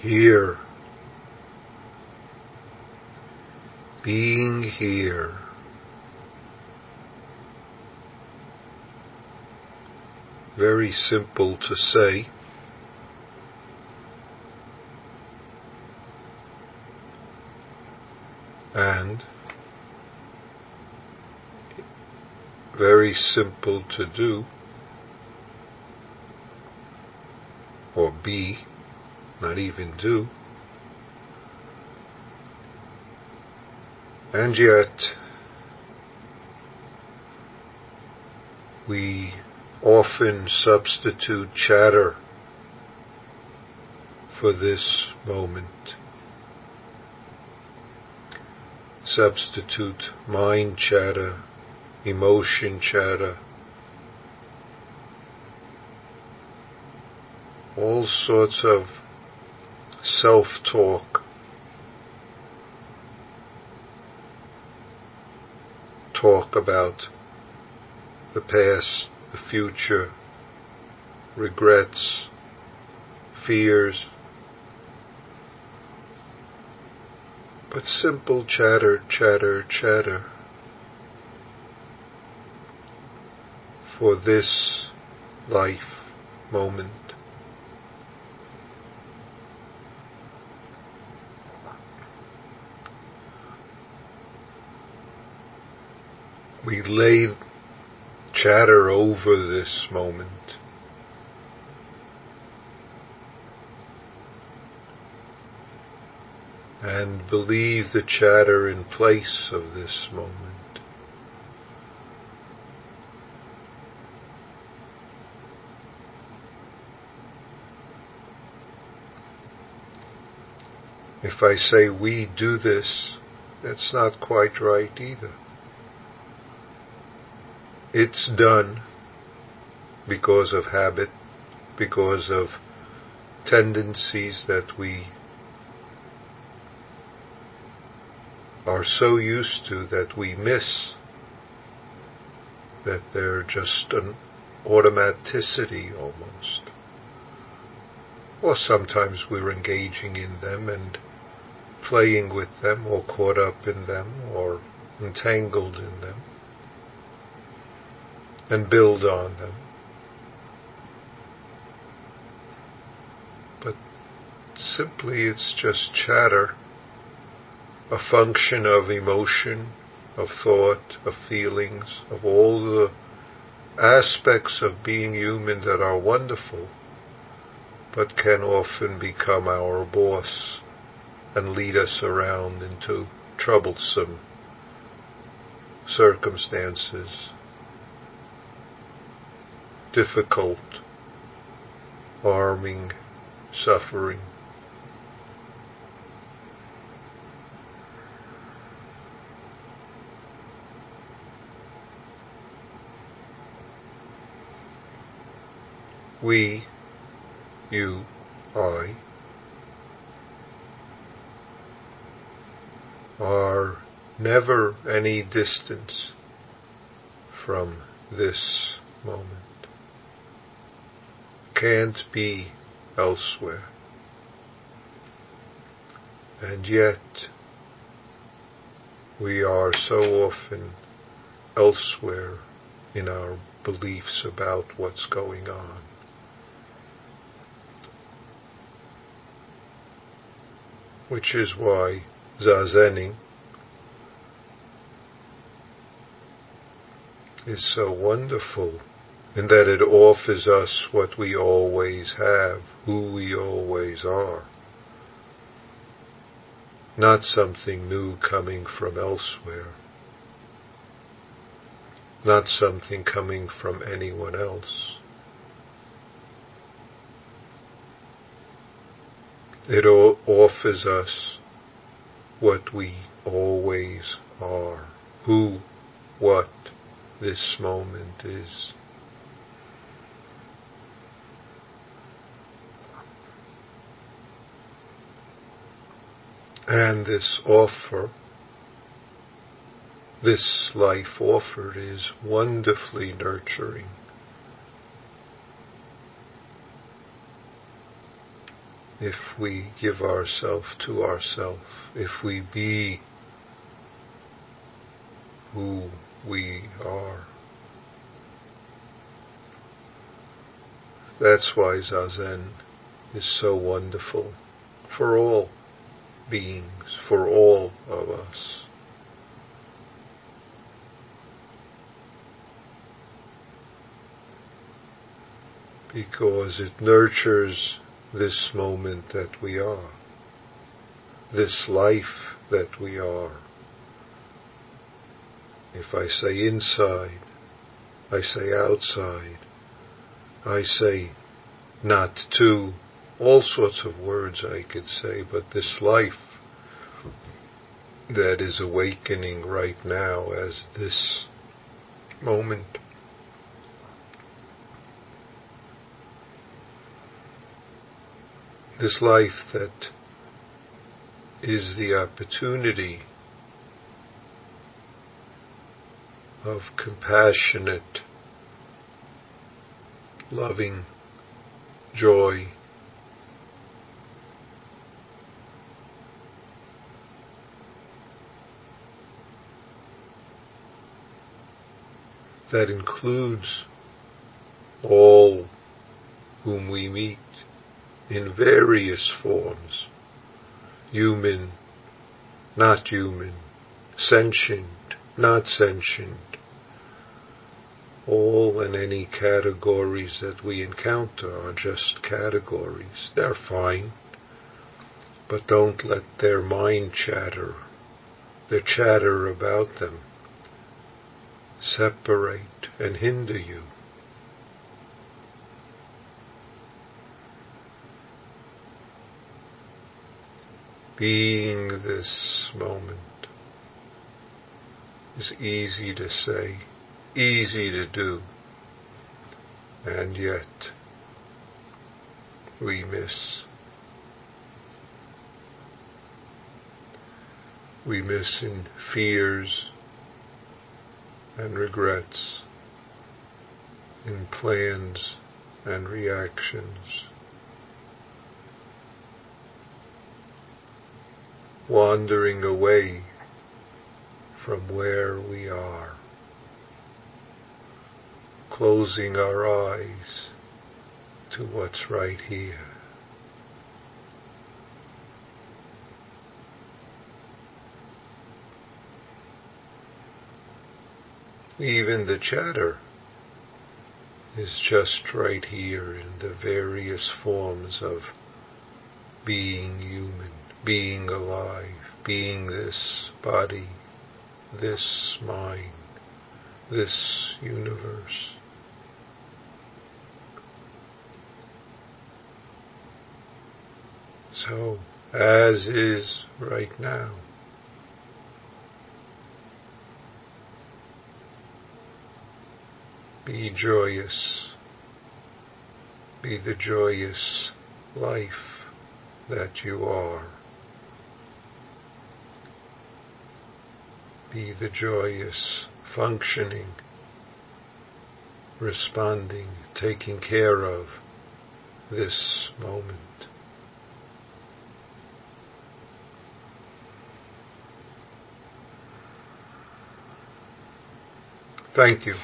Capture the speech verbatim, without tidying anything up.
here, being here, very simple to say, and very simple to do, or be, not even do, and yet we often substitute chatter for this moment, substitute mind chatter, emotion chatter, all sorts of self-talk, talk about the past, the future, regrets, fears, but simple chatter, chatter, chatter for this life moment. We lay chatter over this moment. And believe the chatter in place of this moment. If I say we do this, that's not quite right either. It's done because of habit, because of tendencies that we are so used to that we miss, that they're just an automaticity almost. Or sometimes we're engaging in them and playing with them or caught up in them or entangled in them and build on them. But simply it's just chatter, a function of emotion, of thought, of feelings, of all the aspects of being human that are wonderful, but can often become our boss and lead us around into troublesome circumstances, difficult, harming, suffering. We, you, I, are never any distance from this moment. Can't be elsewhere. And yet, we are so often elsewhere in our beliefs about what's going on. Which is why Zazening is so wonderful in that it offers us what we always have, who we always are, not something new coming from elsewhere, not something coming from anyone else. It o- offers us what we always are, who, what this moment is. And this offer, this life offered, is wonderfully nurturing. if we give ourselves to ourselves, if we be who we are. That's why Zazen is so wonderful for all beings, for all of us. Because it nurtures this moment that we are, this life that we are. If I say inside, I say outside, I say not to, all sorts of words I could say, but this life that is awakening right now as this moment, this life that is the opportunity of compassionate, loving joy, that includes all whom we meet in various forms, human, not human, sentient, not sentient, all and any categories that we encounter are just categories. They're fine, but don't let their mind chatter, their chatter about them, separate and hinder you. Being this moment is easy to say, easy to do, and yet we miss. We miss in fears and regrets, in plans and reactions, wandering away from where we are, closing our eyes to what's right here. Even the chatter is just right here in the various forms of being human, being alive, being this body, this mind, this universe. So, as is right now, be joyous, be the joyous life that you are. Be the joyous functioning, responding, taking care of this moment. Thank you.